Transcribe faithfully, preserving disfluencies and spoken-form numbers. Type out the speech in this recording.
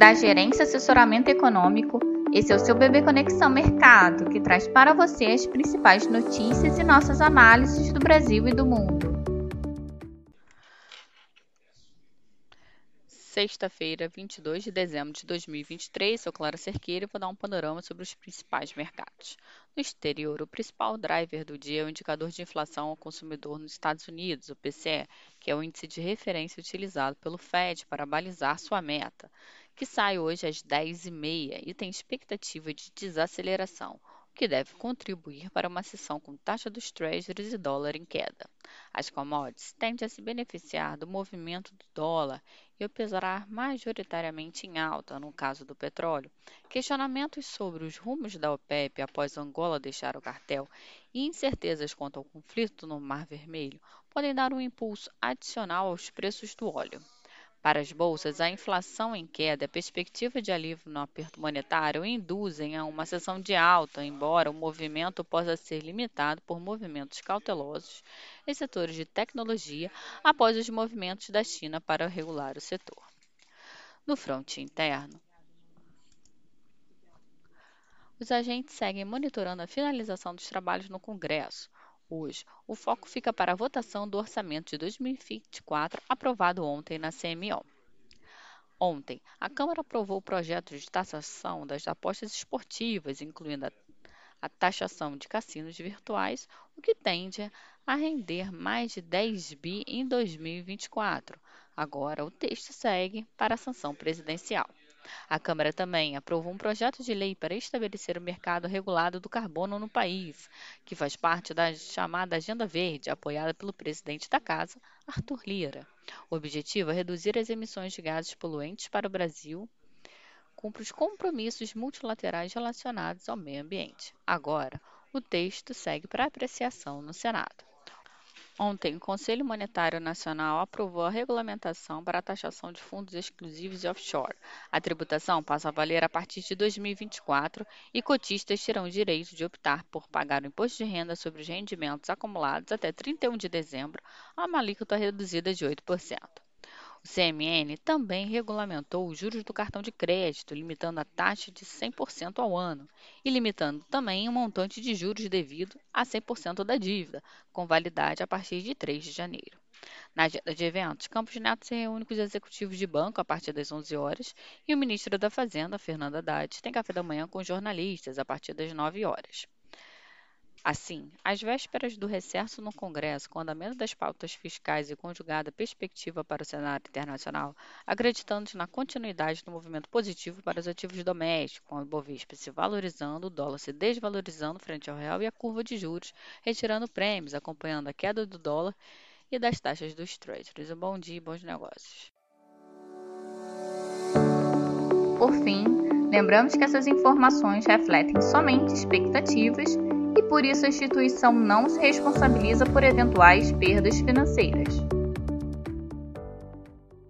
da Gerência Assessoramento Econômico. Esse é o seu B B Conexão Mercado, que traz para você as principais notícias e nossas análises do Brasil e do mundo. Sexta-feira, vinte e dois de dezembro de dois mil e vinte e três, sou Clara Cerqueira e vou dar um panorama sobre os principais mercados. No exterior, o principal driver do dia é o indicador de inflação ao consumidor nos Estados Unidos, o P C E, que é o índice de referência utilizado pelo Fed para balizar sua meta, que sai hoje às dez e meia e tem expectativa de desaceleração, o que deve contribuir para uma sessão com taxa dos Treasuries e dólar em queda. As commodities tendem a se beneficiar do movimento do dólar e operar majoritariamente em alta, no caso do petróleo. Questionamentos sobre os rumos da OPEP após Angola deixar o cartel e incertezas quanto ao conflito no Mar Vermelho podem dar um impulso adicional aos preços do óleo. Para as bolsas, a inflação em queda e a perspectiva de alívio no aperto monetário induzem a uma sessão de alta, embora o movimento possa ser limitado por movimentos cautelosos em setores de tecnologia após os movimentos da China para regular o setor. No fronte interno, os agentes seguem monitorando a finalização dos trabalhos no Congresso. Hoje, o foco fica para a votação do orçamento de dois mil e vinte e quatro, aprovado ontem na C M O. Ontem, a Câmara aprovou o projeto de taxação das apostas esportivas, incluindo a, a taxação de cassinos virtuais, o que tende a render mais de dez bi em dois mil e vinte e quatro. Agora, o texto segue para a sanção presidencial. A Câmara também aprovou um projeto de lei para estabelecer o mercado regulado do carbono no país, que faz parte da chamada Agenda Verde, apoiada pelo presidente da Casa, Arthur Lira. O objetivo é reduzir as emissões de gases poluentes para o Brasil, cumpre os compromissos multilaterais relacionados ao meio ambiente. Agora, o texto segue para apreciação no Senado. Ontem, o Conselho Monetário Nacional aprovou a regulamentação para a taxação de fundos exclusivos e offshore. A tributação passa a valer a partir de dois mil e vinte e quatro e cotistas terão o direito de optar por pagar o imposto de renda sobre os rendimentos acumulados até trinta e um de dezembro, a uma alíquota reduzida de oito por cento. O C M N também regulamentou os juros do cartão de crédito, limitando a taxa de cem por cento ao ano e limitando também o montante de juros devido a cem por cento da dívida, com validade a partir de três de janeiro. Na agenda de eventos, Campos Neto se reúne com os executivos de banco a partir das onze horas e o ministro da Fazenda, Fernando Haddad, tem café da manhã com jornalistas a partir das nove horas. Assim, às vésperas do recesso no Congresso, com o andamento das pautas fiscais e conjugada perspectiva para o cenário internacional, acreditando na continuidade do movimento positivo para os ativos domésticos, com a Ibovespa se valorizando, o dólar se desvalorizando frente ao real e a curva de juros retirando prêmios, acompanhando a queda do dólar e das taxas dos Treasuries. Um bom dia e bons negócios. Por fim, lembramos que essas informações refletem somente expectativas e por isso a instituição não se responsabiliza por eventuais perdas financeiras.